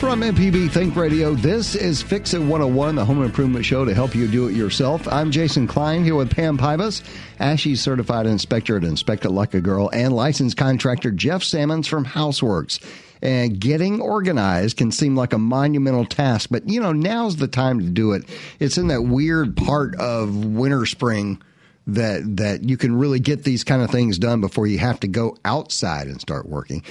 From MPB Think Radio, this is Fix It 101, the home improvement show to help you do it yourself. I'm Jason Klein here with Pam Pybus, ASHI's certified inspector at Inspect It Like a Girl, and licensed contractor Jeff Sammons from Houseworks. And getting organized can seem like a monumental task, but, you know, now's the time to do it. It's in that weird part of winter, spring that you can really get these kind of things done before you have to go outside and start working.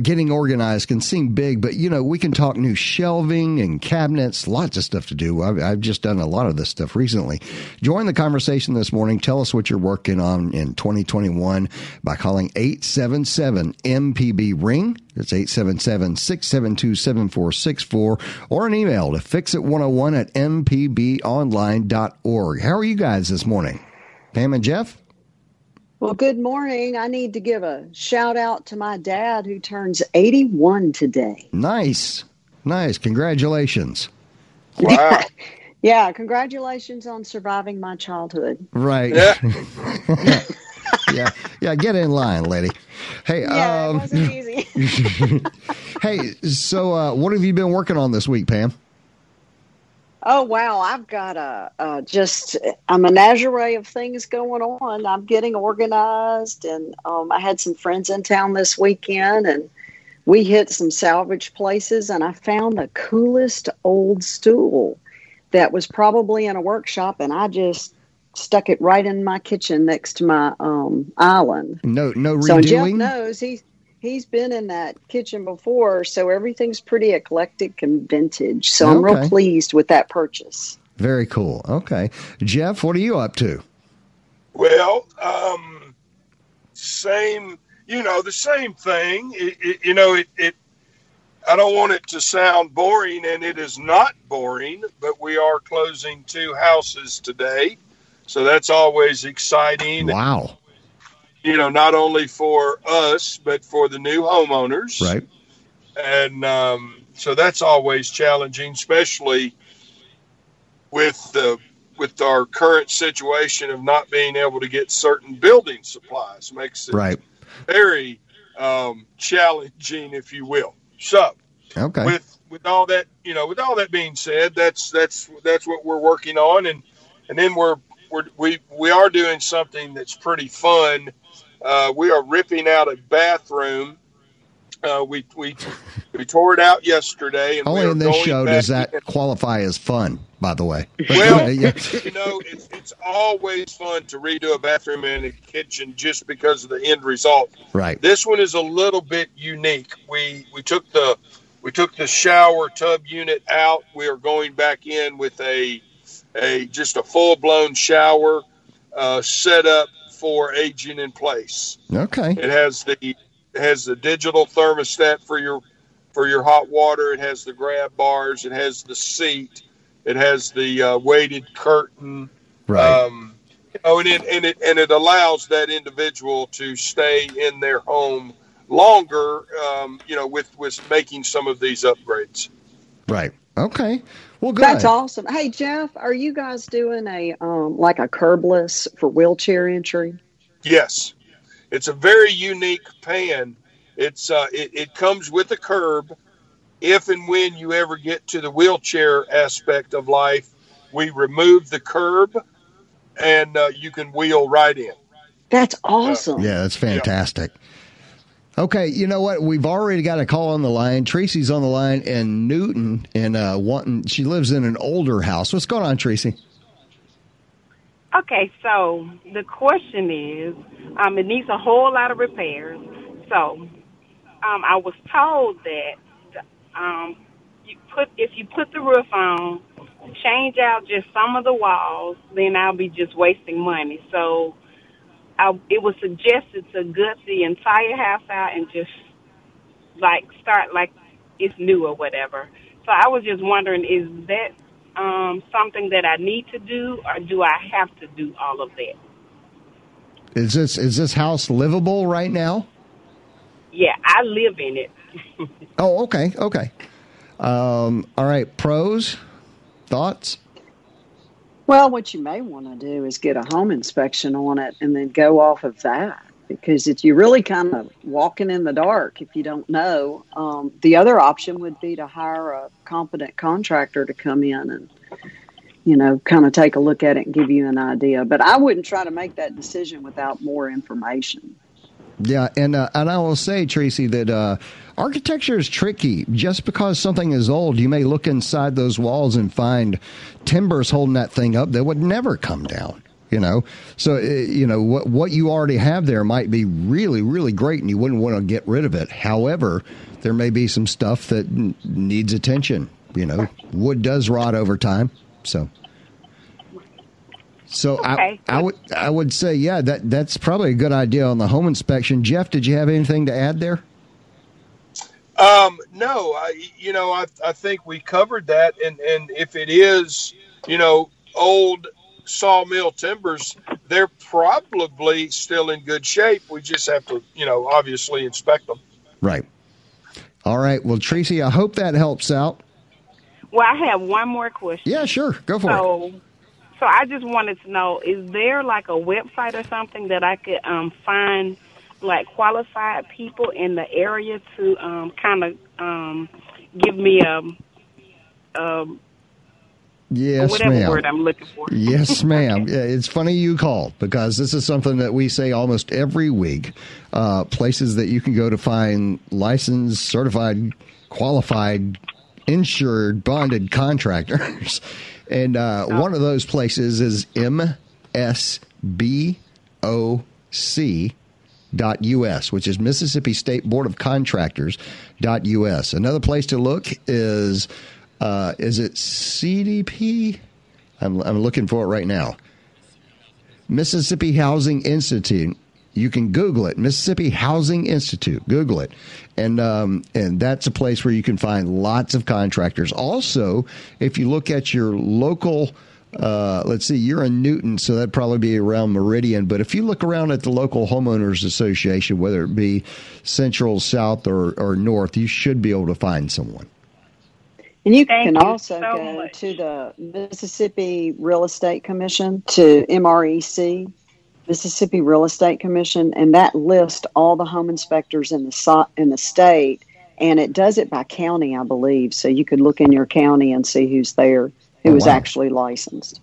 Getting organized can seem big, but, you know, we can talk new shelving and cabinets, lots of stuff to do. I've just done a lot of this stuff recently. Join the conversation this morning. Tell us what you're working on in 2021 by calling 877-MPB-RING. It's 877-672-7464, or an email to fixit101@mpbonline.org. How are you guys this morning? Pam and Jeff? Well, good morning. I need to give a shout out to my dad, who turns 81 today. Nice. Congratulations. Wow. Yeah, congratulations on surviving my childhood. Right. Yeah. Yeah, get in line, lady. Hey, it wasn't easy. Hey, so what have you been working on this week, Pam? Oh, wow. I've got a menagerie of things going on. I'm getting organized, and I had some friends in town this weekend, and we hit some salvage places, and I found the coolest old stool that was probably in a workshop, and I just stuck it right in my kitchen next to my island. No redoing? So Jeff knows he's been in that kitchen before, so everything's pretty eclectic and vintage. So I'm real pleased with that purchase. Very cool. Okay. Jeff, what are you up to? Well, same thing. I don't want it to sound boring, and it is not boring, but we are closing 2 houses today. So that's always exciting. Wow. You know, not only for us, but for the new homeowners. Right. And so that's always challenging, especially with our current situation of not being able to get certain building supplies. Makes it very challenging, if you will. So with all that, you know, with all that being said, that's what we're working on. And then we are doing something that's pretty fun. We are ripping out a bathroom. We tore it out yesterday. And only in this show does that qualify as fun, by the way. But well, you know, it's always fun to redo a bathroom and a kitchen just because of the end result. Right. This one is a little bit unique. We took the shower tub unit out. We are going back in with a full-blown shower set up for aging in place. Okay. It has the digital thermostat for your hot water. It has the grab bars. It has the seat. It has the weighted curtain. Right. It allows that individual to stay in their home longer. With making some of these upgrades. Right. Okay. Well, good. That's awesome. Hey, Jeff, are you guys doing a curbless for wheelchair entry? Yes. It's a very unique pan. It's it comes with a curb. If and when you ever get to the wheelchair aspect of life, we remove the curb, and you can wheel right in. That's awesome. That's fantastic. Yeah. Okay, you know what? We've already got a call on the line. Tracy's on the line in Newton, and she lives in an older house. What's going on, Tracy? Okay, so the question is, it needs a whole lot of repairs. So I was told that if you put the roof on, change out just some of the walls, then I'll be just wasting money. So it was suggested to gut the entire house out and just start like it's new or whatever. So I was just wondering, is that something that I need to do, or do I have to do all of that? Is this house livable right now? Yeah, I live in it. Oh, okay, okay. All right, pros, thoughts? Well, what you may want to do is get a home inspection on it and then go off of that, because if you're really kind of walking in the dark if you don't know. The other option would be to hire a competent contractor to come in and, you know, kind of take a look at it and give you an idea. But I wouldn't try to make that decision without more information. Yeah, and I will say, Tracy, that architecture is tricky. Just because something is old, you may look inside those walls and find timbers holding that thing up that would never come down, you know. So, you know, what you already have there might be really, really great, and you wouldn't want to get rid of it. However, there may be some stuff that needs attention, you know. Wood does rot over time, so... So okay. I would say, yeah, that's probably a good idea on the home inspection. Jeff, did you have anything to add there? No, I think we covered that. And if it is, you know, old sawmill timbers, they're probably still in good shape. We just have to, you know, obviously inspect them. Right. All right. Well, Tracy, I hope that helps out. Well, I have one more question. Yeah, sure. Go for it. So I just wanted to know, is there like a website or something that I could find like qualified people in the area to kind of give me a yes, whatever ma'am. Word I'm looking for? Yes, ma'am. Okay. Yeah, it's funny you called, because this is something that we say almost every week, places that you can go to find licensed, certified, qualified, insured, bonded contractors. And one of those places is msboc.us, which is Mississippi State Board of Contractors.us. Another place to look is it CDP? I'm looking for it right now. Mississippi Housing Institute. You can Google it, Mississippi Housing Institute. Google it. And that's a place where you can find lots of contractors. Also, if you look at your local, let's see, you're in Newton, so that'd probably be around Meridian. But if you look around at the local homeowners association, whether it be central, south, or north, you should be able to find someone. And you can also go to the Mississippi Real Estate Commission, to MREC. Mississippi Real Estate Commission, and that lists all the home inspectors in the state, and it does it by county, I believe. So you could look in your county and see who's there, who is actually licensed.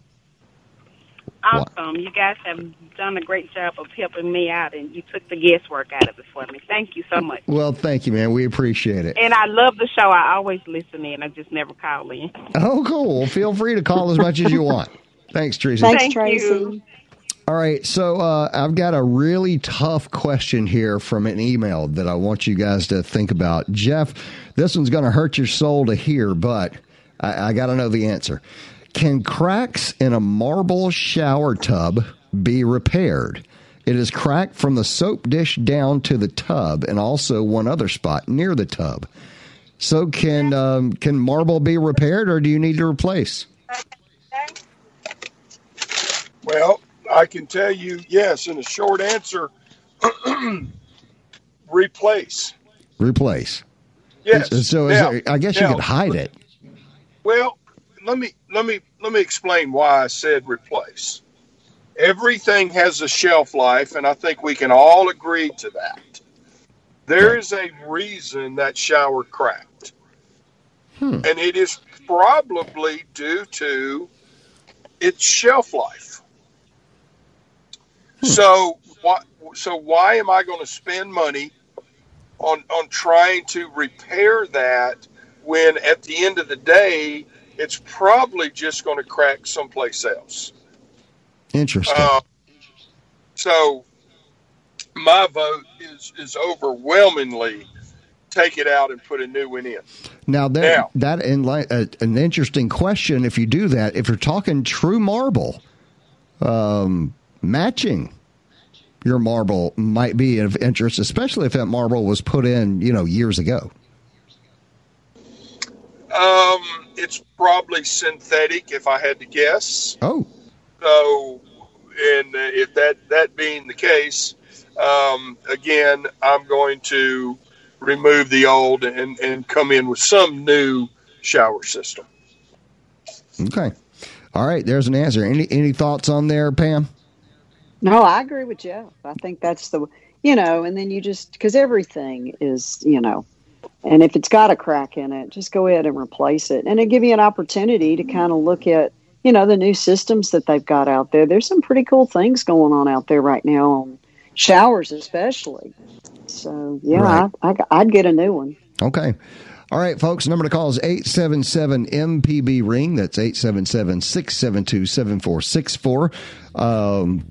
Awesome. You guys have done a great job of helping me out, and you took the guesswork out of it for me. Thank you so much. Well, thank you, man. We appreciate it. And I love the show. I always listen in. I just never call in. Oh, cool. Well, feel free to call as much as you want. Thanks, Tracy. Thank you. All right, so I've got a really tough question here from an email that I want you guys to think about. Jeff, this one's going to hurt your soul to hear, but I got to know the answer. Can cracks in a marble shower tub be repaired? It is cracked from the soap dish down to the tub, and also one other spot near the tub. So can marble be repaired, or do you need to replace? Well, I can tell you, yes, and a short answer, replace. Replace. Yes. So now, I guess you could hide it. Well, let me explain why I said replace. Everything has a shelf life, and I think we can all agree to that. There is a reason that shower cracked. And it is probably due to its shelf life. So why am I going to spend money on trying to repair that when at the end of the day, it's probably just going to crack someplace else? Interesting. So my vote is overwhelmingly take it out and put a new one in. Now, that in an interesting question. If you do that, if you're talking true marble, matching your marble might be of interest, especially if that marble was put in, you know, years ago. It's probably synthetic, if I had to guess. Oh, so and if that being the case, Again, I'm going to remove the old and come in with some new shower system. Okay. All right. There's an answer. Any thoughts on there, Pam? No, I agree with Jeff. I think that's the, and then you just, because everything is, and if it's got a crack in it, just go ahead and replace it. And it give you an opportunity to kind of look at, the new systems that they've got out there. There's some pretty cool things going on out there right now on showers, especially. So, yeah, right. I'd get a new one. Okay. All right, folks, the number to call is 877-MPB-RING. That's 877-672-7464.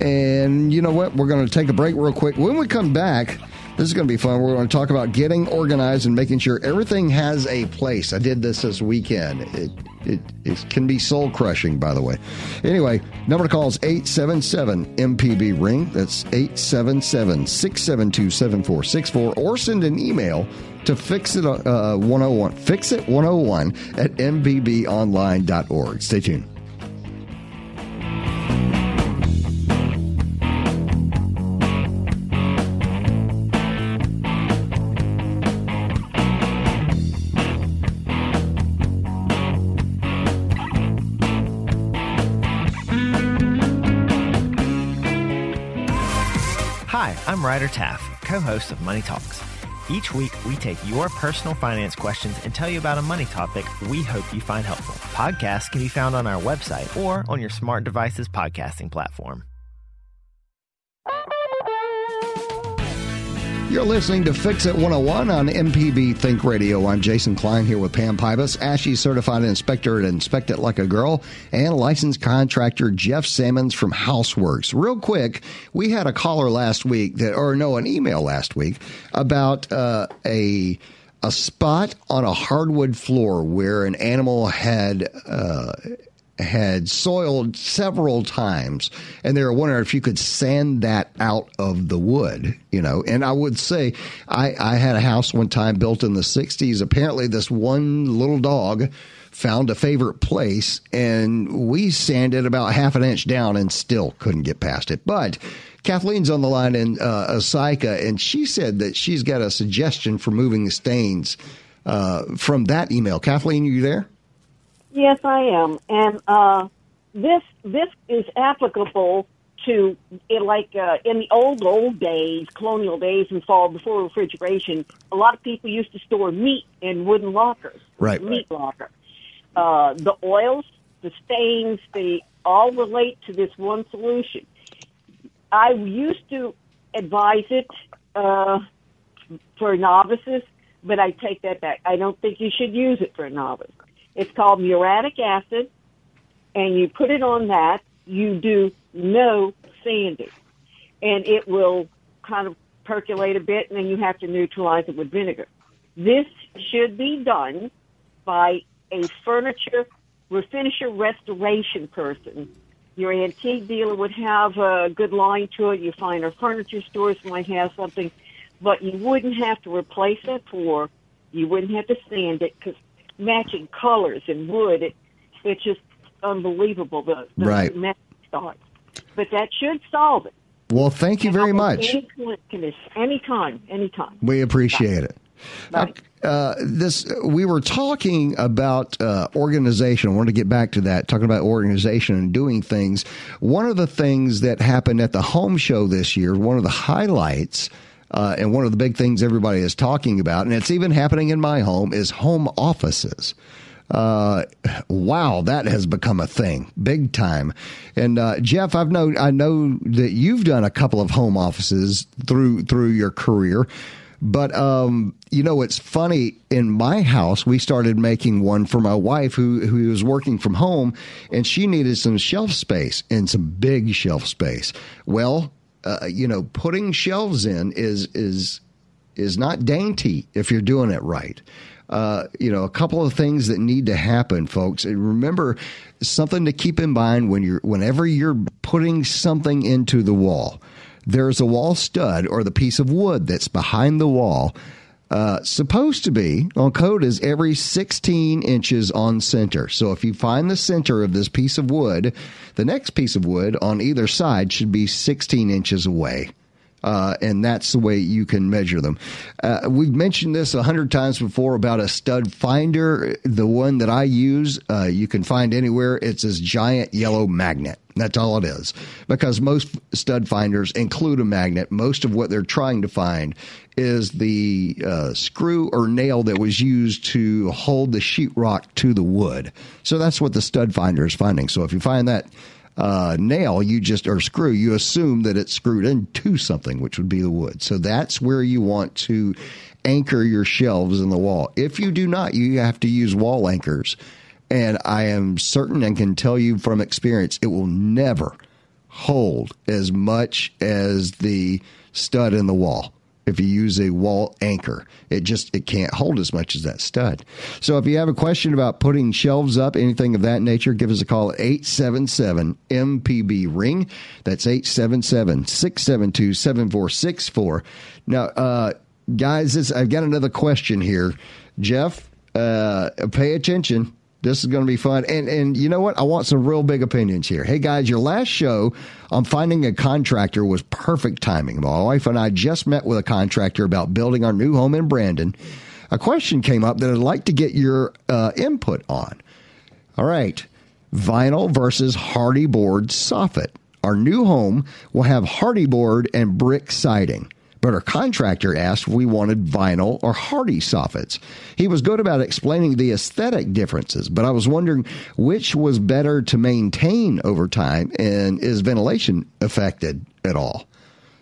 And you know what? We're going to take a break real quick. When we come back, this is going to be fun. We're going to talk about getting organized and making sure everything has a place. I did this weekend. It can be soul-crushing, by the way. Anyway, number to call is 877-MPB-RING. That's 877-672-7464. Or send an email to fixit101 at mbbonline.org. Stay tuned. Hi, I'm Ryder Taff, co-host of Money Talks. Each week, we take your personal finance questions and tell you about a money topic we hope you find helpful. Podcasts can be found on our website or on your smart device's podcasting platform. You're listening to Fix It 101 on MPB Think Radio. I'm Jason Klein here with Pam Pybus, ASHI Certified Inspector at Inspect It Like a Girl, and licensed contractor Jeff Sammons from Houseworks. Real quick, we had a caller last week, an email last week, about a spot on a hardwood floor where an animal had soiled several times, and they were wondering if you could sand that out of the wood, And I would say I had a house one time built in the 60s. Apparently this one little dog found a favorite place, and we sanded about half an inch down and still couldn't get past it. But Kathleen's on the line in Osaka, and she said that she's got a suggestion for moving the stains from that email. Kathleen, are you there? Yes, I am, and this is applicable to in the old days, colonial days, and so before refrigeration. A lot of people used to store meat in wooden lockers, right? Meat locker. The oils, the stains, they all relate to this one solution. I used to advise it for novices, but I take that back. I don't think you should use it for a novice. It's called muriatic acid, and you put it on that. You do no sanding, and it will kind of percolate a bit, and then you have to neutralize it with vinegar. This should be done by a furniture refinisher restoration person. Your antique dealer would have a good line to it. Your finer furniture stores might have something, but you wouldn't have to replace it, or you wouldn't have to sand it, because matching colors and wood, it's just unbelievable, the right mess starts. But that should solve it. Well, thank you very much. Anytime. We appreciate it. Bye. We were talking about organization. I wanted to get back to that, talking about organization and doing things. One of the things that happened at the home show this year, one of the highlights, and one of the big things everybody is talking about, and it's even happening in my home, is home offices. Wow, that has become a thing, big time. And Jeff, I know that you've done a couple of home offices through your career, but it's funny. In my house, we started making one for my wife who was working from home, and she needed some shelf space, and some big shelf space. Well, putting shelves in is not dainty if you're doing it right. A couple of things that need to happen, folks. And remember, something to keep in mind whenever you're putting something into the wall. There's a wall stud, or the piece of wood that's behind the wall, supposed to be on code is every 16 inches on center. So if you find the center of this piece of wood, the next piece of wood on either side should be 16 inches away. And that's the way you can measure them. We've mentioned this 100 times before about a stud finder. The one that I use, you can find anywhere. It's this giant yellow magnet. That's all it is, because most stud finders include a magnet. Most of what they're trying to find is the screw or nail that was used to hold the sheetrock to the wood. So that's what the stud finder is finding. So if you find that nail, you just, or screw, you assume that it's screwed into something, which would be the wood. So that's where you want to anchor your shelves in the wall. If you do not, you have to use wall anchors. And I am certain and can tell you from experience, it will never hold as much as the stud in the wall. If you use a wall anchor, it can't hold as much as that stud. So if you have a question about putting shelves up, anything of that nature, give us a call at 877-MPB-RING. That's 877-672-7464. Now, guys, I've got another question here. Jeff, pay attention. This is going to be fun. And you know what? I want some real big opinions here. Hey, guys, your last show on finding a contractor was perfect timing. My wife and I just met with a contractor about building our new home in Brandon. A question came up that I'd like to get your input on. All right. Vinyl versus hardy board soffit. Our new home will have hardy board and brick siding, but our contractor asked if we wanted vinyl or hardy soffits. He was good about explaining the aesthetic differences, but I was wondering which was better to maintain over time, and is ventilation affected at all?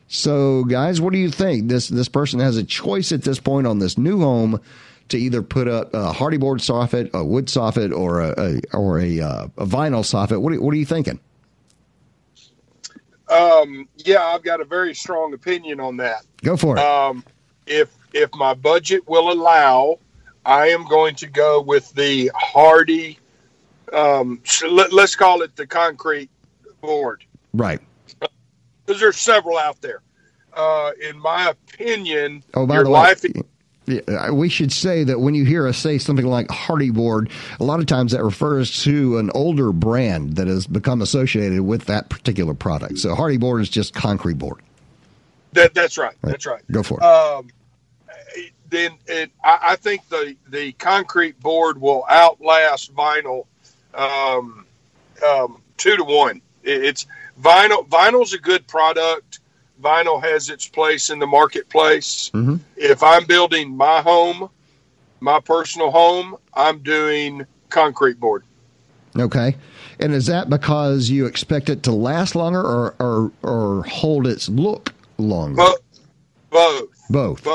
So, guys, what do you think? This person has a choice at this point on this new home to either put up a hardy board soffit, a wood soffit, or a vinyl soffit. What are you thinking? Yeah, I've got a very strong opinion on that. Go for it. If my budget will allow, I am going to go with the hardy, let's call it the concrete board. Right. Because there's several out there. In my opinion, we should say that when you hear us say something like hardy board, a lot of times that refers to an older brand that has become associated with that particular product. So hardy board is just concrete board. That's right. That's right. Go for it. I think the concrete board will outlast vinyl 2 to 1. It's vinyl. Vinyl's a good product. Vinyl has its place in the marketplace. Mm-hmm. If I'm building my home, my personal home, I'm doing concrete board. Okay. And is that because you expect it to last longer or hold its look longer? Both.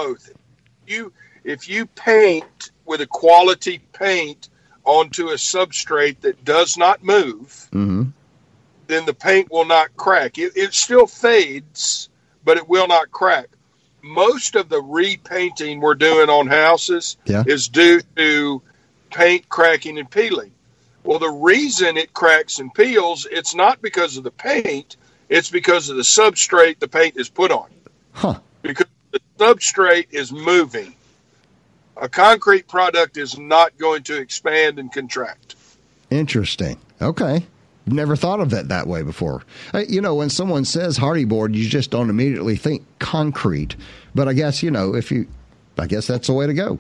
If you paint with a quality paint onto a substrate that does not move, mm-hmm, then the paint will not crack. It still fades, but it will not crack. Most of the repainting we're doing on houses is due to paint cracking and peeling. Well, the reason it cracks and peels, it's not because of the paint. It's because of the substrate the paint is put on. Huh. Because the substrate is moving. A concrete product is not going to expand and contract. Interesting. Okay. Never thought of it that way before. You know, when someone says hardy board, you just don't immediately think concrete. But I guess, you know, I guess that's the way to go.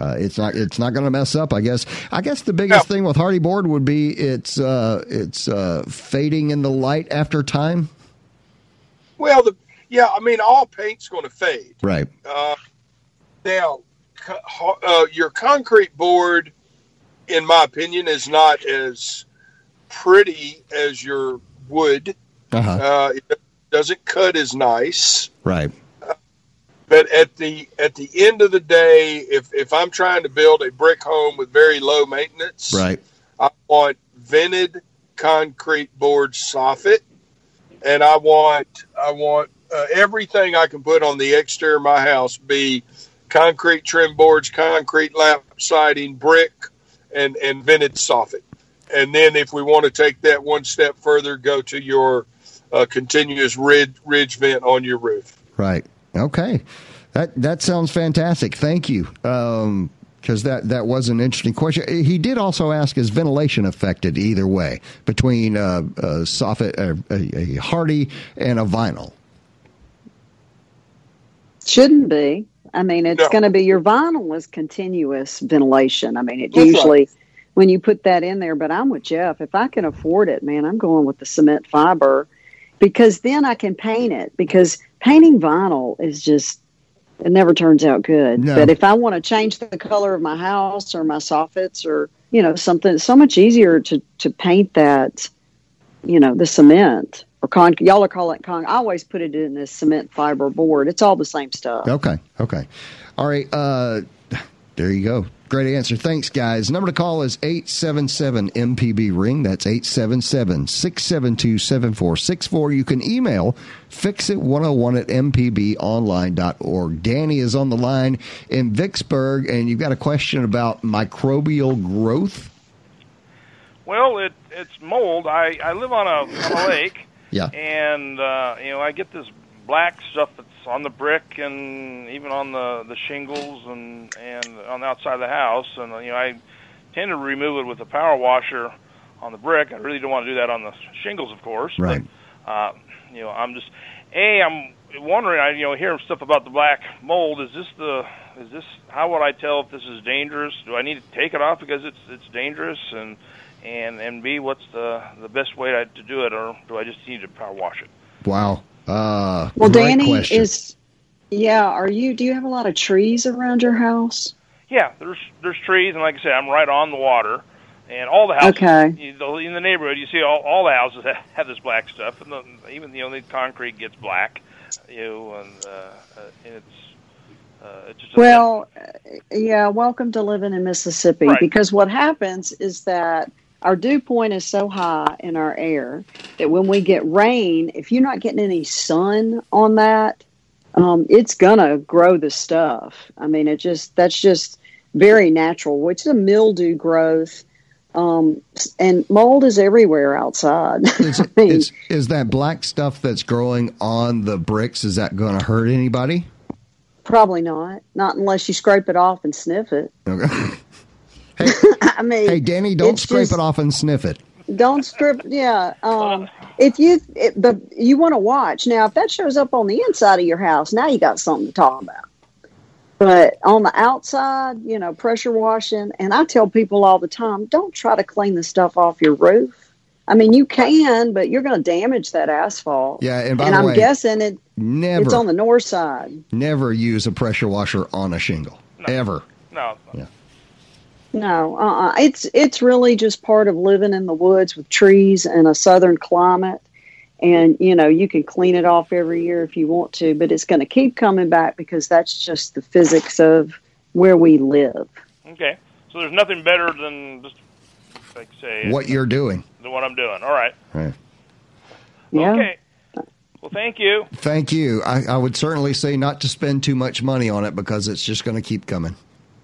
It's not going to mess up, I guess. I guess the biggest thing with hardy board would be it's fading in the light after time. Well, all paint's going to fade, right? Now, your concrete board, in my opinion, is not as pretty as your wood. Uh-huh. It doesn't cut as nice, right? But at the end of the day, if I'm trying to build a brick home with very low maintenance, right, I want vented concrete board soffit, and I want everything I can put on the exterior of my house be concrete trim boards, concrete lap siding, brick, and vented soffit. And then if we want to take that one step further, go to your continuous ridge vent on your roof. Right. Okay. That sounds fantastic. Thank you. Because that was an interesting question. He did also ask, is ventilation affected either way between a soffit, a hardy, and a vinyl? Shouldn't be. I mean, it's going to be, your vinyl is continuous ventilation. I mean, it usually, when you put that in there, but I'm with Jeff. If I can afford it, man, I'm going with the cement fiber because then I can paint it, because painting vinyl is just, it never turns out good. No. But if I want to change the color of my house or my soffits or, you know, something, it's so much easier to paint that, you know, the cement. Y'all are calling it I always put it in this cement fiber board. It's all the same stuff. Okay. All right. There you go. Great answer. Thanks, guys. Number to call is 877-MPB-RING. That's 877-672-7464. You can email fixit101@mpbonline.org. Danny is on the line in Vicksburg, and you've got a question about microbial growth. Well, it's mold. I live on a lake. Yeah. And, you know, I get this black stuff that's on the brick and even on the shingles and on the outside of the house. And, you know, I tend to remove it with a power washer on the brick. I really don't want to do that on the shingles, of course. Right. But, you know, I'm wondering, you know, hear stuff about the black mold. How would I tell if this is dangerous? Do I need to take it off because it's dangerous? And B, what's the best way to do it, or do I just need to power wash it? Wow. Well, Danny, question. Do you have a lot of trees around your house? Yeah, there's trees, and like I said, I'm right on the water, and all the houses. Okay. In the neighborhood, you see all the houses have this black stuff, and even the concrete gets black. You know, and it's just welcome to living in Mississippi, right. Because what happens is that our dew point is so high in our air that when we get rain, if you're not getting any sun on that, it's going to grow the stuff. I mean, that's just very natural, which is a mildew growth. And mold is everywhere outside. Is that black stuff that's growing on the bricks, is that going to hurt anybody? Probably not. Not unless you scrape it off and sniff it. Okay. Hey, Danny, don't scrape it off and sniff it. Don't strip, yeah. But you want to watch. Now, if that shows up on the inside of your house, now you got something to talk about. But on the outside, you know, pressure washing. And I tell people all the time, don't try to clean the stuff off your roof. I mean, you can, but you're going to damage that asphalt. Yeah, and by the way, I'm guessing it's on the north side. Never use a pressure washer on a shingle, ever. No. Yeah. No, it's really just part of living in the woods with trees and a southern climate. And, you know, you can clean it off every year if you want to, but it's going to keep coming back because that's just the physics of where we live. Okay. So there's nothing better than just, like, say... what you're doing. Than what I'm doing. All right. Yeah. Okay. Well, thank you. Thank you. I would certainly say not to spend too much money on it because it's just going to keep coming.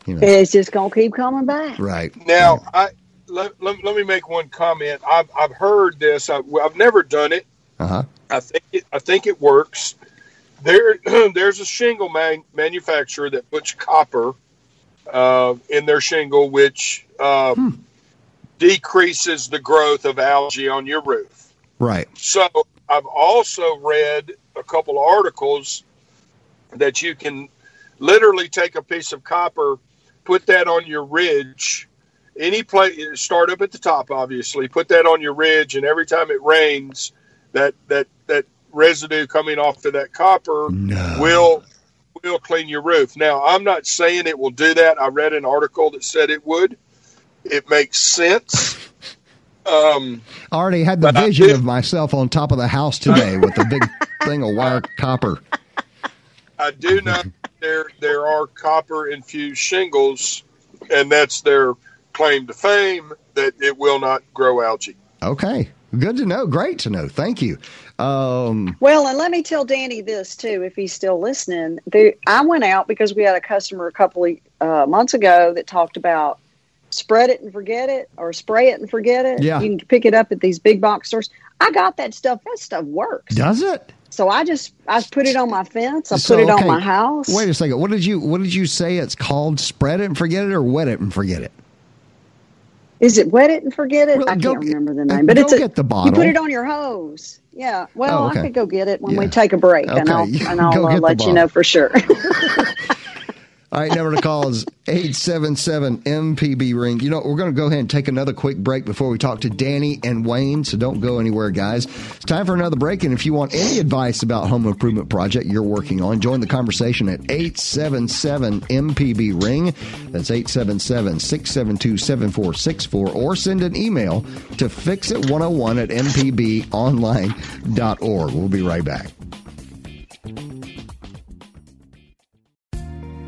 You know. It's just going to keep coming back. Right. Now, yeah. Let me make one comment. I've heard this. I've never done it. Uh-huh. I think it works. There's a shingle manufacturer that puts copper in their shingle, which decreases the growth of algae on your roof. Right. So I've also read a couple articles that you can literally take a piece of copper, put that on your ridge, any place, start up at the top, obviously, put that on your ridge, and every time it rains, that residue coming off of that copper will clean your roof. Now, I'm not saying it will do that. I read an article that said it would. It makes sense. I already had the vision of myself on top of the house today with a big thing of wire copper. I do know there are copper-infused shingles, and that's their claim to fame, that it will not grow algae. Okay. Good to know. Great to know. Thank you. Well, and let me tell Danny this, too, if he's still listening. I went out because we had a customer a couple of months ago that talked about spread it and forget it or spray it and forget it. Yeah. You can pick it up at these big box stores. I got that stuff. That stuff works. Does it? So I put it on my fence. I put it on my house. Wait a second. What did you say it's called? Spread it and forget it, or wet it and forget it? Is it wet it and forget it? Well, I can't remember the name. But go get the bottle. You put it on your hose. Yeah. Well, I could go get it when we take a break, and I'll let you know for sure. All right, number to call is 877-MPB-RING. You know, we're going to go ahead and take another quick break before we talk to Danny and Wayne, so don't go anywhere, guys. It's time for another break, and if you want any advice about home improvement project you're working on, join the conversation at 877-MPB-RING. That's 877-672-7464, or send an email to fixit101@mpbonline.org. We'll be right back.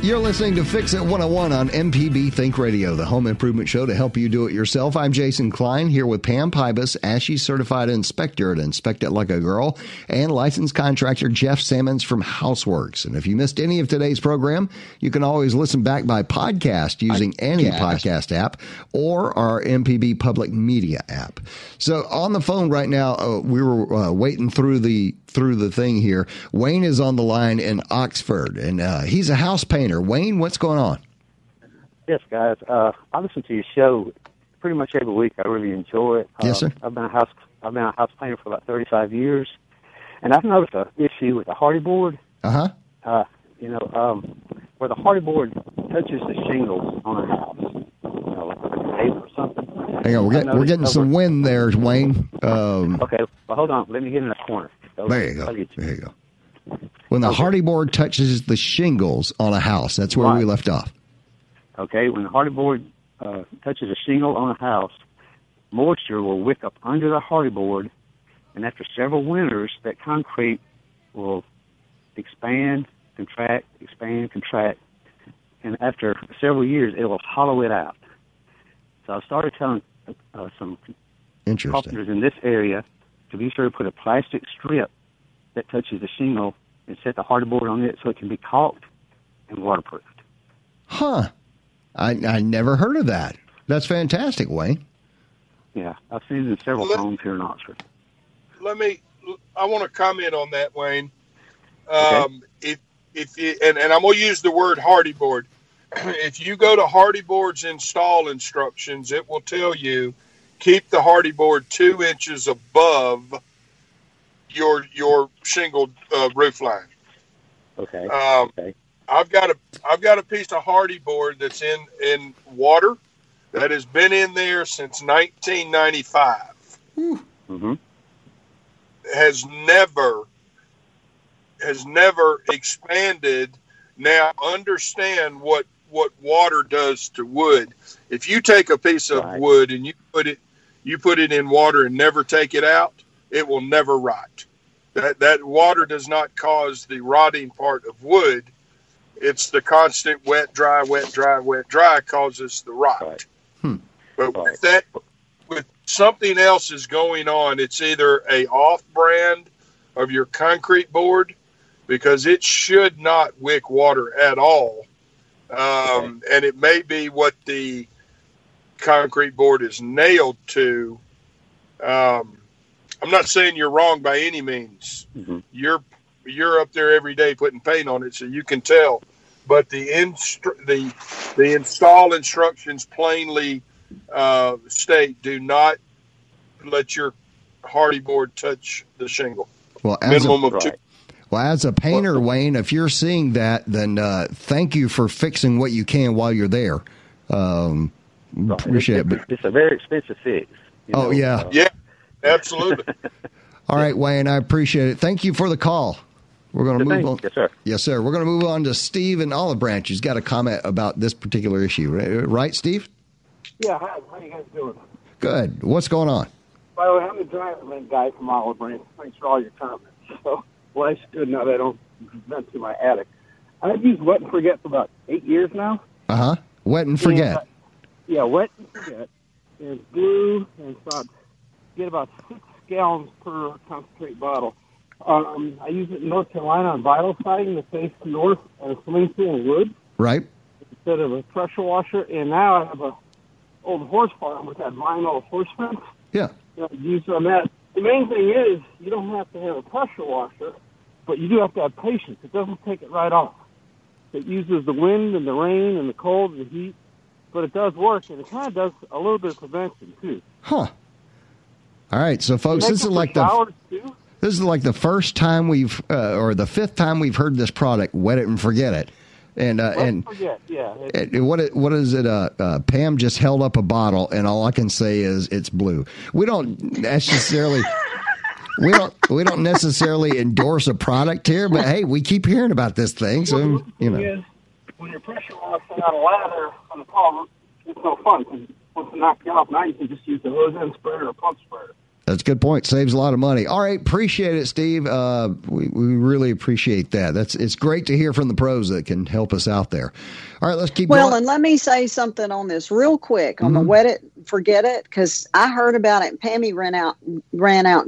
You're listening to Fix It 101 on MPB Think Radio, the home improvement show to help you do it yourself. I'm Jason Klein here with Pam Pybus, ASHI certified inspector at Inspect It Like a Girl, and licensed contractor Jeff Sammons from Houseworks. And if you missed any of today's program, you can always listen back by podcast using any podcast app or our MPB Public Media app. So on the phone right now, we were waiting through the thing here. Wayne is on the line in Oxford, and he's a house painter. Wayne, what's going on? Yes, guys. I listen to your show pretty much every week. I really enjoy it. Yes, sir. I've been a house painter for about 35 years, and I've noticed an issue with the hardy board. Uh-huh. Where the hardy board touches the shingles on a house, like a table or something. Hang on, we're getting some wind there, Wayne. Okay, well, hold on. Let me get in that corner. There you go. When the hardy board touches the shingles on a house, that's where we left off. Okay, when the hardy board touches a shingle on a house, moisture will wick up under the hardy board, and after several winters, that concrete will expand, contract, expand, contract, and after several years, it will hollow it out. So I started telling some carpenters in this area to be sure to put a plastic strip that touches the shingle and set the hardy board on it so it can be caulked and waterproofed. Huh. I never heard of that. That's fantastic, Wayne. Yeah, I've seen it in several homes here in Oxford. I want to comment on that, Wayne. Okay. If I'm going to use the word hardy board. If you go to hardy board's install instructions, it will tell you keep the hardy board 2 inches above your shingled roof line. Okay. Okay. I've got a piece of hardy board that's in water that has been in there since 1995. Mm-hmm. Has never expanded. Now understand what water does to wood. If you take a piece of wood and you put it in water and never take it out, it will never rot. That water does not cause the rotting part of wood. It's the constant wet, dry causes the rot. Right. But with something else is going on, it's either a off-brand of your concrete board, because it should not wick water at all. And it may be what the concrete board is nailed to. I'm not saying you're wrong by any means. Mm-hmm. You're up there every day putting paint on it, so you can tell. But the install instructions plainly state: do not let your hardy board touch the shingle. Well, minimum of 2. Well, as a painter, Wayne, if you're seeing that, then thank you for fixing what you can while you're there. Appreciate it. It's a very expensive fix. Yeah. Absolutely. All right, Wayne, I appreciate it. Thank you for the call. We're going to move on. Yes, sir. Yes, sir. We're going to move on to Steve in Olive Branch. He's got a comment about this particular issue. Right, Steve? Yeah, hi. How you guys doing? Good. What's going on? Well, I'm a Diamond guy from Olive Branch. Thanks for all your comments. So, well, I should know that I don't vent to my attic. I've used Wet and Forget for about 8 years now. Uh-huh. Wet and Forget. Wet and Forget. There's glue and stuff. Get about 6 gallons per concentrate bottle. I use it in North Carolina on vinyl siding that faces north and clean and wood. Right. instead of a pressure washer, and now I have an old horse farm with that vinyl horse fence. Yeah. That I use on that. The main thing is you don't have to have a pressure washer, but you do have to have patience. It doesn't take it right off. It uses the wind and the rain and the cold and the heat, but it does work, and it kind of does a little bit of prevention, too. Huh. All right, so folks, this is like the first time we've, or the fifth time we've heard this product, Wet It and Forget It. What is it? Pam just held up a bottle, and all I can say is it's blue. We don't necessarily endorse a product here, but hey, we keep hearing about this thing, so you know. Is, when your pressure washer out a ladder on the column, it's no fun. Once it knocks you off, now you can just use the hose end sprayer or pump sprayer. That's a good point. Saves a lot of money. All right. Appreciate it, Steve. We really appreciate that. It's great to hear from the pros that can help us out there. All right. Let's keep going. Well, and let me say something on this real quick. I'm going to Wet It, Forget It, because I heard about it, and Pammy ran out and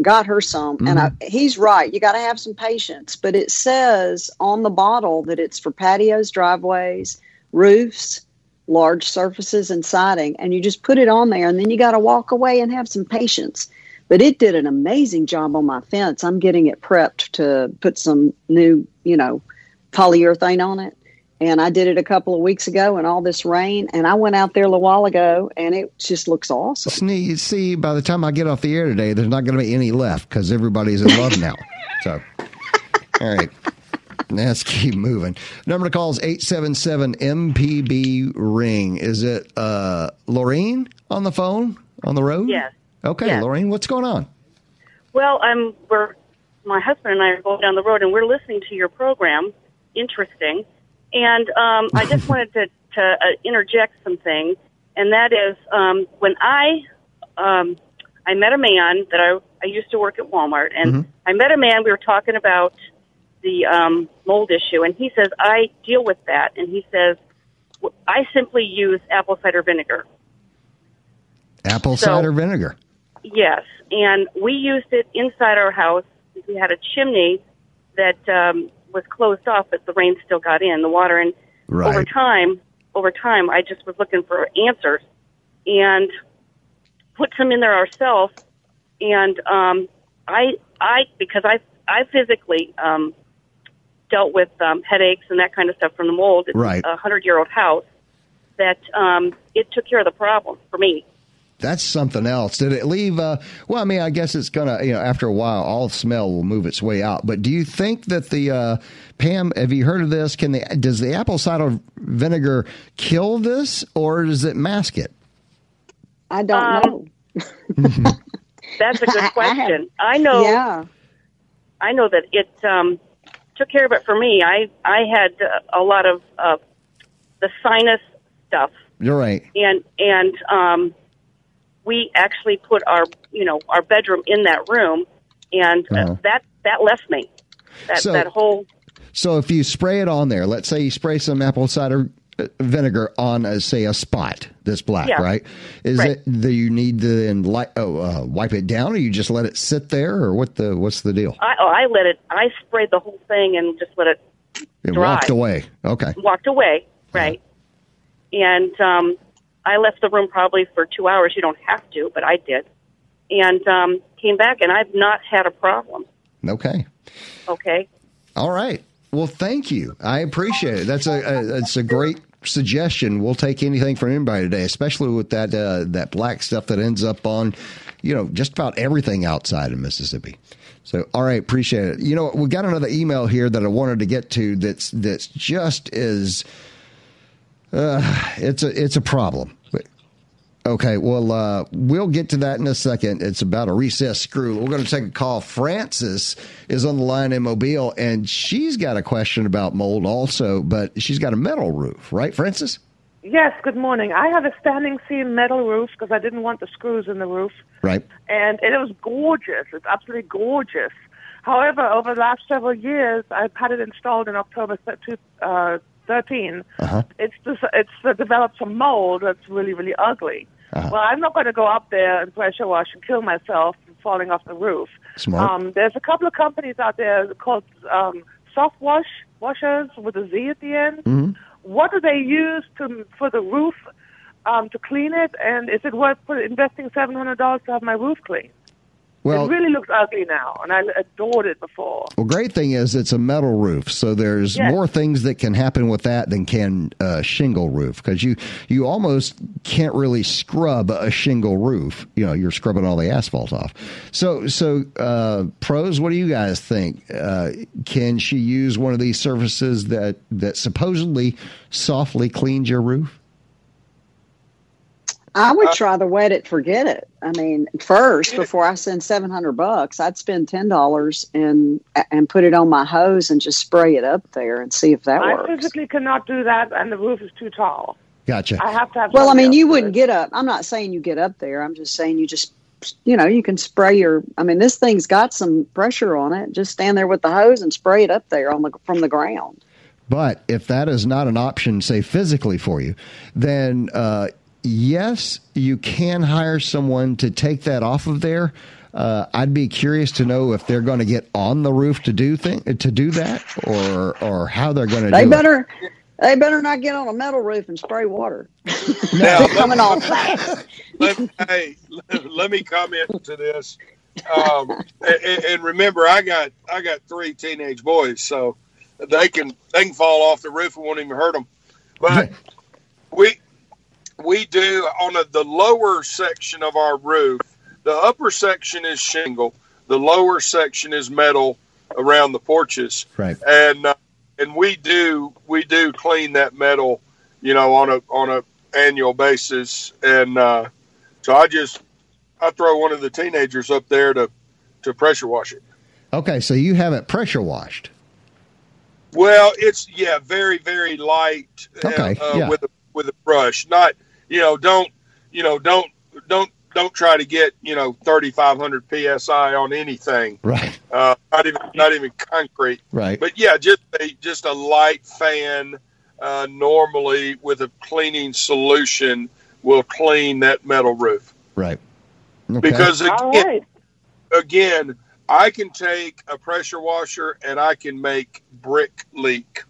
got her some. Mm-hmm. And he's right. You got to have some patience. But it says on the bottle that it's for patios, driveways, roofs, large surfaces, and siding. And you just put it on there, and then you got to walk away and have some patience. But it did an amazing job on my fence. I'm getting it prepped to put some new, polyurethane on it. And I did it a couple of weeks ago in all this rain. And I went out there a little while ago, and it just looks awesome. See, by the time I get off the air today, there's not going to be any left because everybody's in love now. So, all right. Let's keep moving. Number to call is 877-MPB-RING. Is it Lorraine on the phone, on the road? Yes. Okay, yeah. Lorraine, what's going on? Well, my husband and I are going down the road, and we're listening to your program. Interesting. And I just wanted to interject something, and that is when I met a man that I used to work at Walmart, and mm-hmm. I met a man, we were talking about the mold issue, and he says, I deal with that. And he says, I simply use apple cider vinegar. Apple cider vinegar. Yes, and we used it inside our house. We had a chimney that was closed off, but the rain still got in the water. And right. over time, I just was looking for answers and put some in there ourselves. And because I physically dealt with headaches and that kind of stuff from the mold. It's right. A 100-year-old house that it took care of the problem for me. That's something else. Did it leave? Well, I mean, I guess it's gonna. After a while, all smell will move its way out. But do you think that the Pam? Have you heard of this? Does the apple cider vinegar kill this, or does it mask it? I don't know. That's a good question. I know. Yeah. I know that it took care of it for me. I had a lot of the sinus stuff. You're right. And we actually put our bedroom in that room, and that left me. So if you spray it on there, let's say you spray some apple cider vinegar on, a spot that's black, yeah. Right? Do you need to then wipe it down, or you just let it sit there, or what's the deal? I let it. I sprayed the whole thing and just let it dry. It walked away. Okay. Walked away. Right. Yeah. And I left the room probably for 2 hours. You don't have to, but I did. And came back, and I've not had a problem. Okay. Okay. All right. Well, thank you. I appreciate it. That's a great suggestion. We'll take anything from anybody today, especially with that black stuff that ends up on, just about everything outside of Mississippi. So, all right, appreciate it. We got another email here that I wanted to get to that's just as... it's a problem. Okay, well, we'll get to that in a second. It's about a recessed screw. We're going to take a call. Frances is on the line in Mobile, and she's got a question about mold also, but she's got a metal roof, right, Frances? Yes, good morning. I have a standing seam metal roof because I didn't want the screws in the roof. Right. And it was gorgeous. It's absolutely gorgeous. However, over the last several years, I've had it installed in October 2013. Uh-huh. It's developed some mold that's really, really ugly. Uh-huh. Well, I'm not going to go up there and pressure wash and kill myself from falling off the roof. Smart. There's a couple of companies out there called soft wash washers with a Z at the end, mm-hmm. What do they use for the roof to clean it? And is it worth investing $700 to have my roof cleaned? Well, it really looks ugly now, and I adored it before. Well, great thing is it's a metal roof, so there's more things that can happen with that than can a shingle roof, because you almost can't really scrub a shingle roof. You know, you're scrubbing all the asphalt off. So pros, what do you guys think? Can she use one of these surfaces that supposedly softly cleans your roof? I would try the wet it, forget it. I mean, first, before I send $700, I'd spend $10 and put it on my hose and just spray it up there and see if that works. I physically cannot do that, and the roof is too tall. Gotcha. I have to have. Well, I mean, you wouldn't get up. I'm not saying you get up there. I'm just saying you just, you know, you can spray your. I mean, this thing's got some pressure on it. Just stand there with the hose and spray it up there from the ground. But if that is not an option, say physically for you, then. Yes, you can hire someone to take that off of there. I'd be curious to know if they're going to get on the roof to do that, or how they're going to. They better not get on a metal roof and spray water. Now, coming on fast. Let me comment to this. And remember, I got 3 teenage boys, so they can fall off the roof and won't even hurt them. But we do on the lower section of our roof. The upper section is shingle. The lower section is metal around the porches. Right. And we do clean that metal, you know, on a annual basis. And so I throw one of the teenagers up there to pressure wash it. Okay, so you haven't pressure washed. Well, it's very, very light. Okay. With a brush, not. You know, don't try to get 3,500 psi on anything. Right. Not even concrete. Right. But just a light fan, normally with a cleaning solution, will clean that metal roof. Right. Okay. Because again, I can take a pressure washer and I can make brick leak.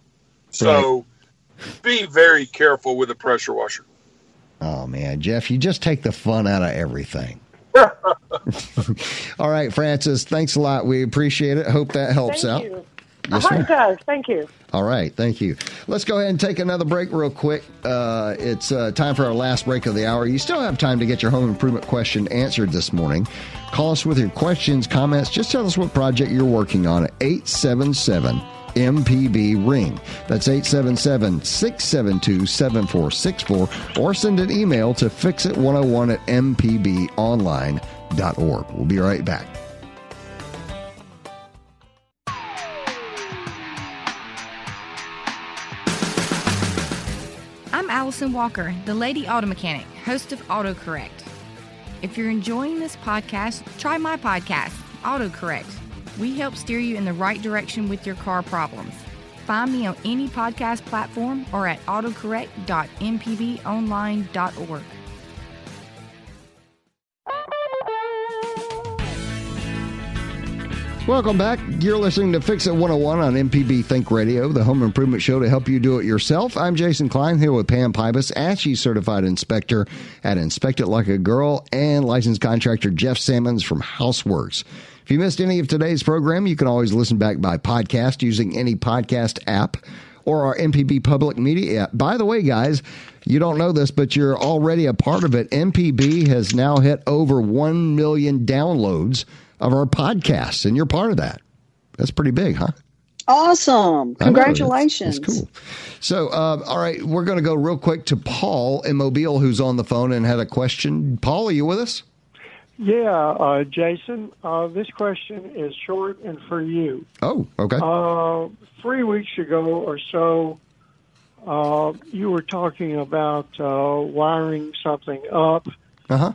So be very careful with a pressure washer. Oh, man, Jeff, you just take the fun out of everything. All right, Francis, thanks a lot. We appreciate it. Hope that helps out. Thank you. Yes, it does. Thank you. All right, thank you. Let's go ahead and take another break real quick. It's time for our last break of the hour. You still have time to get your home improvement question answered this morning. Call us with your questions, comments. Just tell us what project you're working on at 877-MPB-RING. That's 877-672-7464, or send an email to fixit101@mpbonline.org. We'll be right back. I'm Allison Walker, the Lady Auto Mechanic, host of AutoCorrect. If you're enjoying this podcast, try my podcast, AutoCorrect. We help steer you in the right direction with your car problems. Find me on any podcast platform or at autocorrect.mpbonline.org. Welcome back. You're listening to Fix It 101 on MPB Think Radio, the home improvement show to help you do it yourself. I'm Jason Klein here with Pam Pybus, ASHI certified inspector at Inspect It Like a Girl, and licensed contractor Jeff Sammons from Houseworks. If you missed any of today's program, you can always listen back by podcast using any podcast app or our MPB Public Media app. By the way, guys, you don't know this, but you're already a part of it. MPB has now hit over 1 million downloads of our podcasts, and you're part of that. That's pretty big, huh? Awesome. Congratulations. That's cool. So, all right, we're going to go real quick to Paul in Mobile, who's on the phone and had a question. Paul, are you with us? Yeah, Jason, this question is short and for you. Oh, okay. 3 weeks ago or so, you were talking about wiring something up,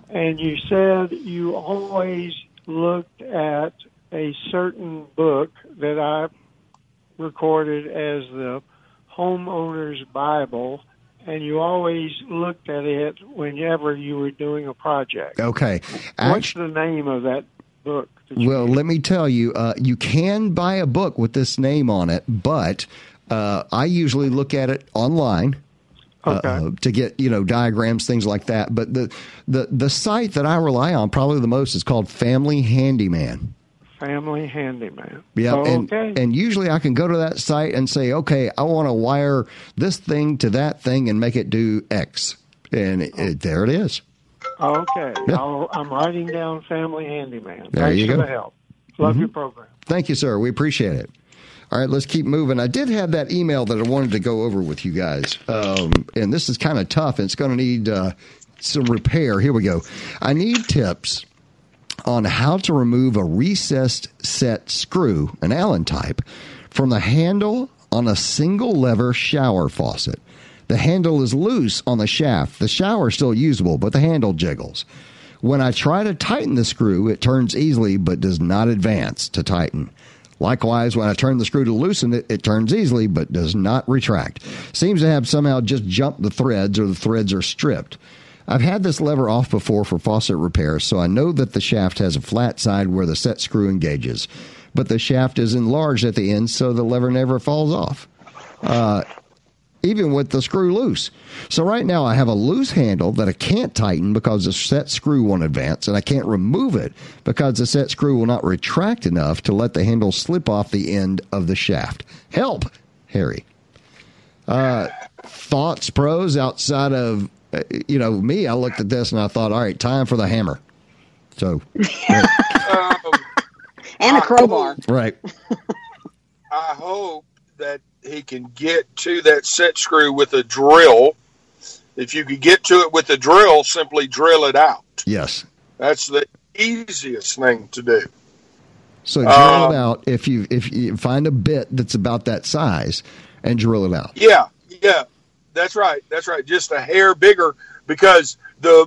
and you said you always looked at a certain book that I recorded as the Homeowner's Bible, and you always looked at it whenever you were doing a project. Okay. What's the name of that book? Well, let me tell you, you can buy a book with this name on it, but I usually look at it online. Okay. To get, you know, diagrams, things like that. But the site that I rely on probably the most is called Family Handyman. Family Handyman. Yeah, oh, okay. And usually I can go to that site and say, okay, I want to wire this thing to that thing and make it do X. And there it is. Okay. Yeah. I'm writing down Family Handyman. There Thanks you for go. The help. Love your program. Thank you, sir. We appreciate it. All right, let's keep moving. I did have that email that I wanted to go over with you guys, and this is kind of tough, and it's going to need some repair. Here we go. I need tips on how to remove a recessed set screw, an Allen type, from the handle on a single-lever shower faucet. The handle is loose on the shaft. The shower is still usable, but the handle jiggles. When I try to tighten the screw, it turns easily but does not advance to tighten. Likewise, when I turn the screw to loosen it, it turns easily but does not retract. Seems to have somehow just jumped the threads, or the threads are stripped. I've had this lever off before for faucet repair, so I know that the shaft has a flat side where the set screw engages. But the shaft is enlarged at the end, so the lever never falls off, even with the screw loose. So right now I have a loose handle that I can't tighten because the set screw won't advance, and I can't remove it because the set screw will not retract enough to let the handle slip off the end of the shaft. Help, Harry. Thoughts, pros, outside of, you know, me, I looked at this and I thought, all right, time for the hammer. So. And a crowbar. Right. I hope that he can get to that set screw with a drill. If you could get to it with a drill, simply drill it out. Yes. That's the easiest thing to do. So drill it out. If you find a bit that's about that size and drill it out. Yeah. That's right. Just a hair bigger, because the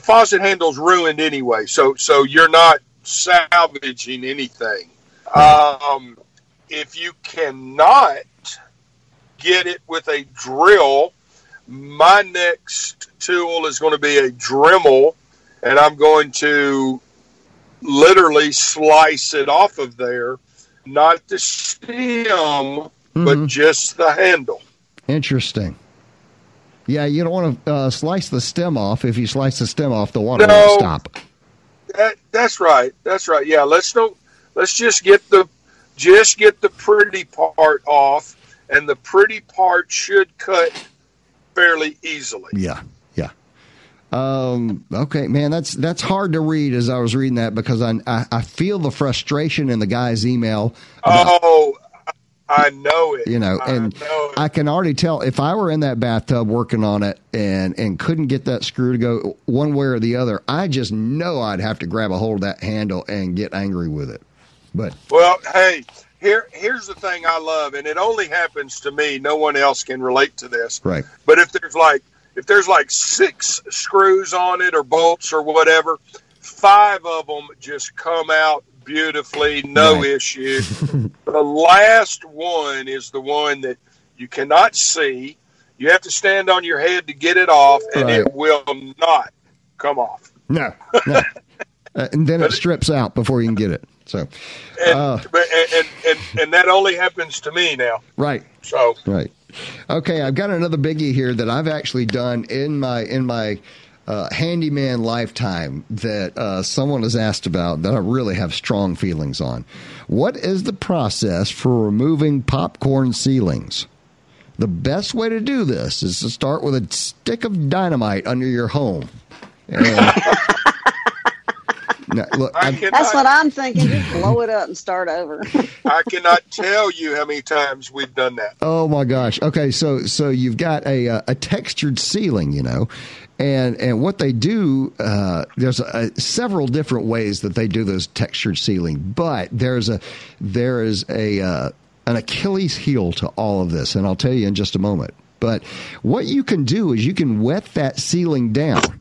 faucet handle's ruined anyway. So you're not salvaging anything. If you cannot get it with a drill, my next tool is going to be a Dremel, and I'm going to literally slice it off of there, not the stem, but just the handle. Interesting. Yeah, you don't want to slice the stem off. If you slice the stem off, the water won't stop. That's right. Yeah, let's just get the pretty part off, and the pretty part should cut fairly easily. Yeah. Okay, man, that's hard to read as I was reading that, because I feel the frustration in the guy's email. I know it. You know, and I can already tell, if I were in that bathtub working on it and couldn't get that screw to go one way or the other, I just know I'd have to grab a hold of that handle and get angry with it. But well, hey, here's the thing I love, and it only happens to me. No one else can relate to this. Right. But if there's like 6 screws on it, or bolts or whatever, 5 of them just come out beautifully, no issue. The last one is the one that you cannot see. You have to stand on your head to get it off, and it will not come off. No. And then it strips out before you can get it. So, and that only happens to me now. Right. So right. Okay, I've got another biggie here that I've actually done in my handyman lifetime that someone has asked about, that I really have strong feelings on. What is the process for removing popcorn ceilings? The best way to do this is to start with a stick of dynamite under your home. No, look, that's what I'm thinking. Just blow it up and start over. I cannot tell you how many times we've done that. Oh my gosh. Okay, so you've got a textured ceiling, you know, and what they do, there's several different ways that they do those textured ceiling, but there is an Achilles heel to all of this, and I'll tell you in just a moment. But what you can do is you can wet that ceiling down.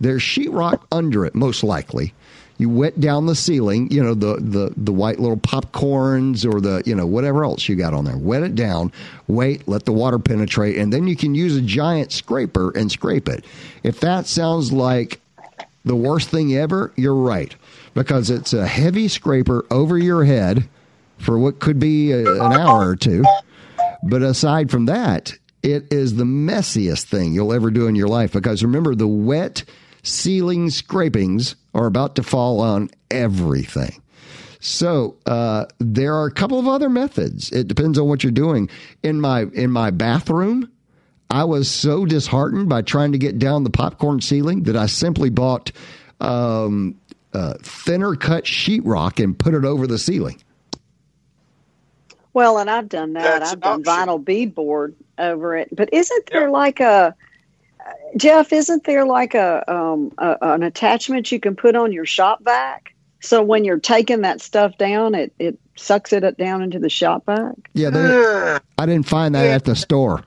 There's sheetrock under it, most likely. You wet down the ceiling, you know, the white little popcorns, or the, you know, whatever else you got on there. Wet it down, wait, let the water penetrate, and then you can use a giant scraper and scrape it. If that sounds like the worst thing ever, you're right, because it's a heavy scraper over your head for what could be an hour or two. But aside from that, it is the messiest thing you'll ever do in your life, because remember, the wet ceiling scrapings are about to fall on everything. So there are a couple of other methods. It depends on what you're doing. In my bathroom, I was so disheartened by trying to get down the popcorn ceiling that I simply bought thinner cut sheetrock and put it over the ceiling. Well, and I've done that. That's I've done vinyl beadboard over it. But isn't there like a, Jeff, isn't there like an attachment you can put on your shop vac? So when you're taking that stuff down, it sucks it up down into the shop vac? Yeah, I didn't find that at the store.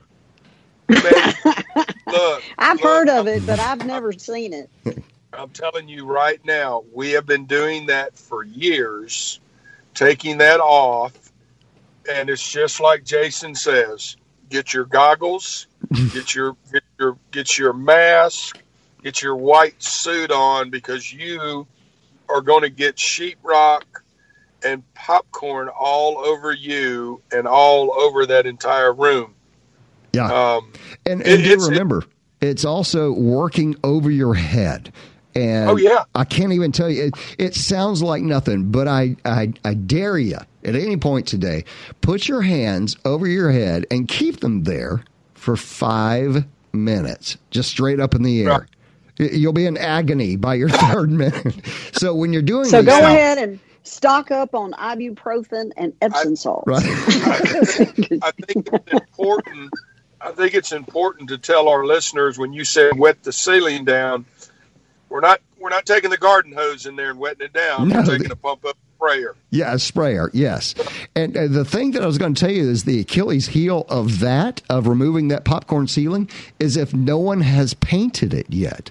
I've heard of it, but I've never seen it. I'm telling you right now, we have been doing that for years, taking that off, and it's just like Jason says. Get your goggles, get your mask, get your white suit on, because you are going to get sheetrock and popcorn all over you and all over that entire room. Yeah, it's also working over your head. And I can't even tell you. It sounds like nothing, but I dare you at any point today, put your hands over your head and keep them there for 5 minutes, just straight up in the air. Right. You'll be in agony by your third minute. So when you're doing so, go ahead and stock up on ibuprofen and Epsom salts. Right. I think it's important. I think it's important to tell our listeners, when you say wet the ceiling down, We're not taking the garden hose in there and wetting it down. No, we're taking a pump up sprayer. Yeah, a sprayer, yes. And the thing that I was going to tell you is the Achilles heel of that, of removing that popcorn ceiling, is if no one has painted it yet.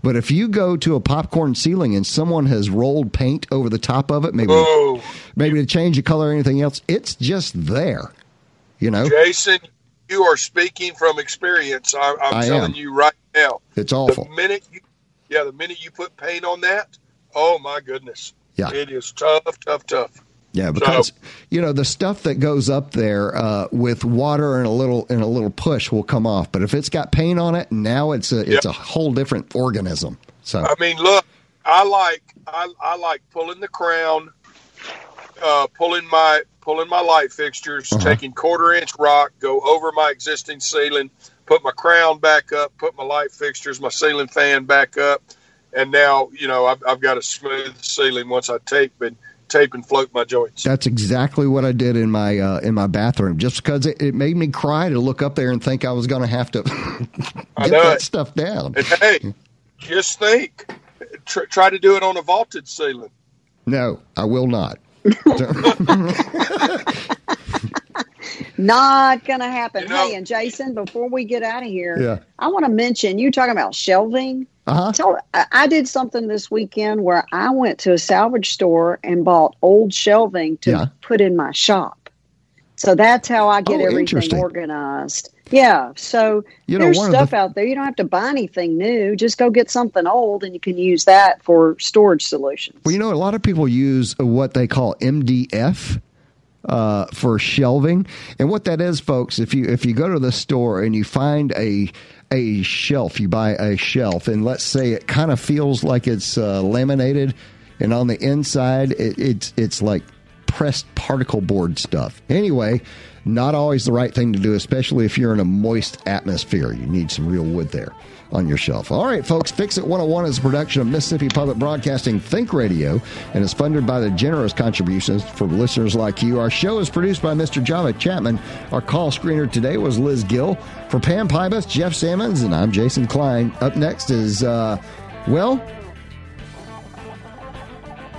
But if you go to a popcorn ceiling and someone has rolled paint over the top of it, maybe to change the color or anything else, it's just there. You know, Jason, you are speaking from experience. I am telling you right now. It's awful. The minute you put paint on that, oh my goodness. Yeah. It is tough, tough, tough. Yeah, because the stuff that goes up there with water and a little push will come off. But if it's got paint on it, now it's a whole different organism. So I mean, look, I like pulling the crown, pulling my light fixtures, taking 1/4-inch rock, go over my existing ceiling, put my crown back up, put my light fixtures, my ceiling fan back up, and now, I've got a smooth ceiling once I tape and float my joints. That's exactly what I did in my bathroom, just because it made me cry to look up there and think I was going to have to get that stuff down. And hey, just think, try to do it on a vaulted ceiling. No, I will not. Not going to happen. Hey, and Jason, before we get out of here, I want to mention, you talking about shelving. Uh-huh. So I did something this weekend where I went to a salvage store and bought old shelving to put in my shop. So that's how I get everything organized. Yeah, so there's stuff out there. You don't have to buy anything new. Just go get something old, and you can use that for storage solutions. Well, a lot of people use what they call MDF. For shelving. And what that is, folks, if you go to the store and you find a shelf, you buy a shelf, and let's say it kind of feels like it's laminated, and on the inside it's like pressed particle board stuff. Anyway, not always the right thing to do, especially if you're in a moist atmosphere. You need some real wood there on your shelf. All right, folks, Fix It 101 is a production of Mississippi Public Broadcasting Think Radio and is funded by the generous contributions from listeners like you. Our show is produced by Mr. Java Chapman. Our call screener today was Liz Gill. For Pam Pybus, Jeff Sammons, and I'm Jason Klein. Up next is,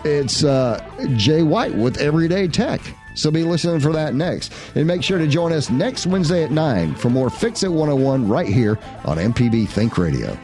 it's Jay White with Everyday Tech. So be listening for that next. And make sure to join us next Wednesday at 9 for more Fix It 101 right here on MPB Think Radio.